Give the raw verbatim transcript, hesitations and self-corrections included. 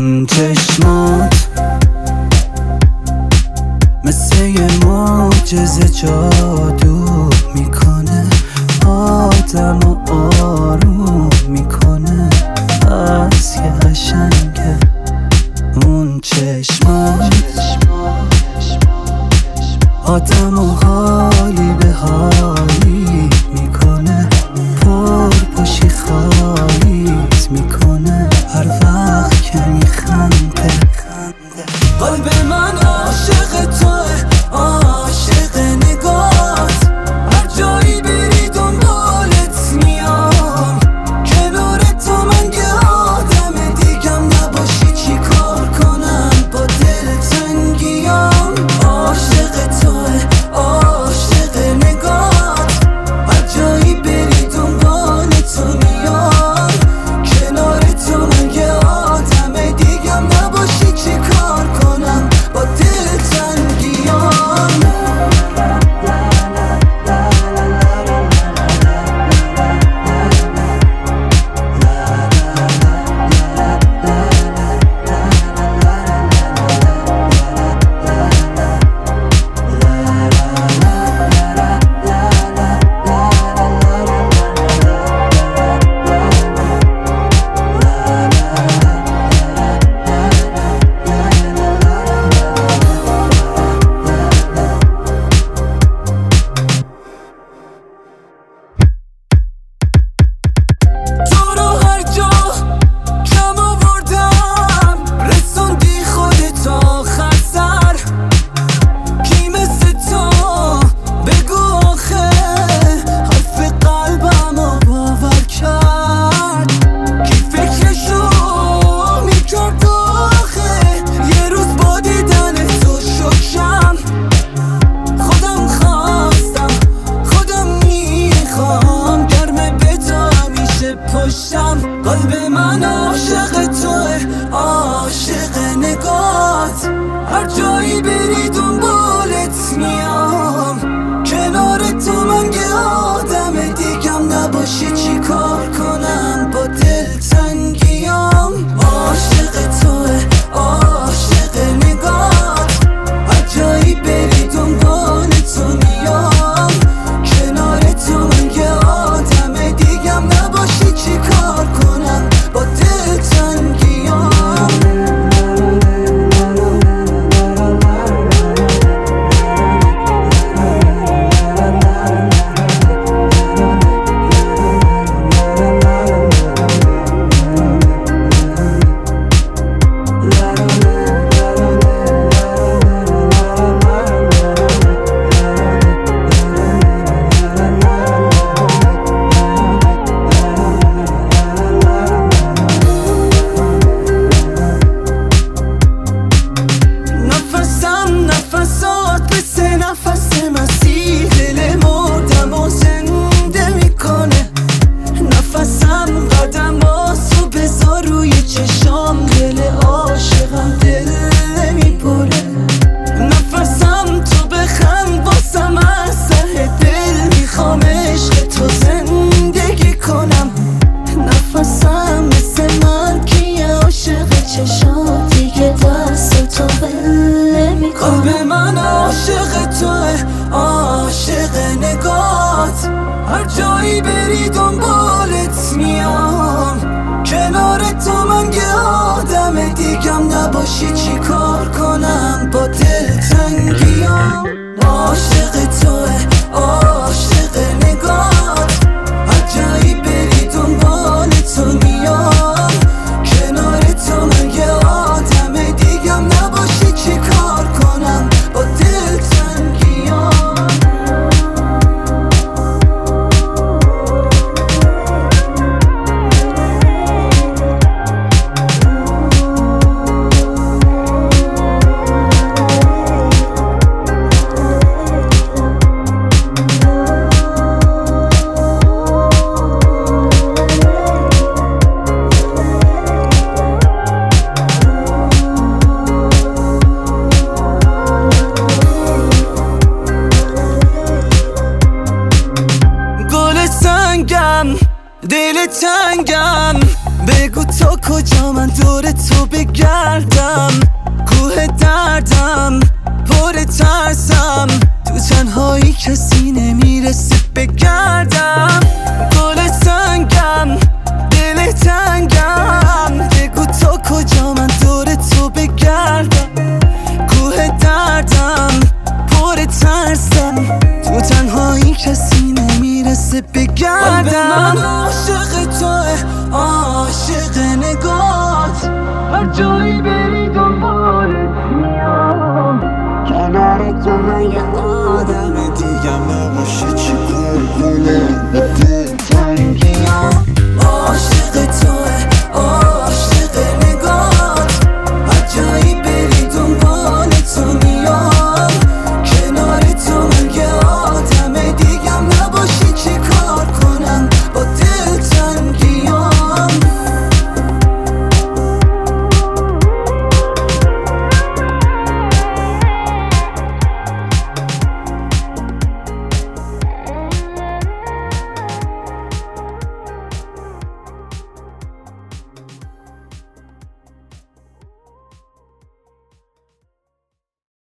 اون چشمات مثل یه معجزه جادو میکنه، آدم و آروم میکنه، بس که قشنگه اون چشمات، آدم و حالی به حالی میکنه، پر پشی خالیت میکنه، هر وقت که میخنده قلب من عاشق توه، عاشق نگات، هر جایی بری دنبالت میام، کنارت تا من یه آدم دیگم نباشی چی کار کنم، با دل تنگیام عاشق توه، عاشق نگات، هر جایی بری دنبالت میام، کنارت تا من یه آدم دیگم نباشی چی کار کنم، قلب من عاشق توه، عاشق نگات، هر جایی بری دنبالت میام، کنارت تو من یه آدم دیگم نباشی چی کار کنم، با دل تنگیام عاشق توه، عاشق نگات، هر جایی بری دنبالت میام، کنارت تو من یه آدم دیگم نباشی چی کار کنم، با دل تنگیام. قلب من عاشق توه، عاشق نگات، هر جایی بری دنبالت میام، کنارت تو من یه آدم دیگم نباشی چی کار کنم، با دل تنگیام عاشق توه، عاشق نگات، هر جایی بری دنبالت میام، کنارت تو من یه آدم دیگم نباشی چی کار کنم، با دل تنگیام. دور تو بگردم، کوه دردم، پر ترسم، تو تنهایی کسی نمیرسه بگردم، گل سنگم، دل تنگم، بگو تا کجا من دور تو بگردم، کوه دردم، پر ترسم، تو تنهایی کسی نمیرسه بگردم. عاشق توه، عاشق نگات، هر جا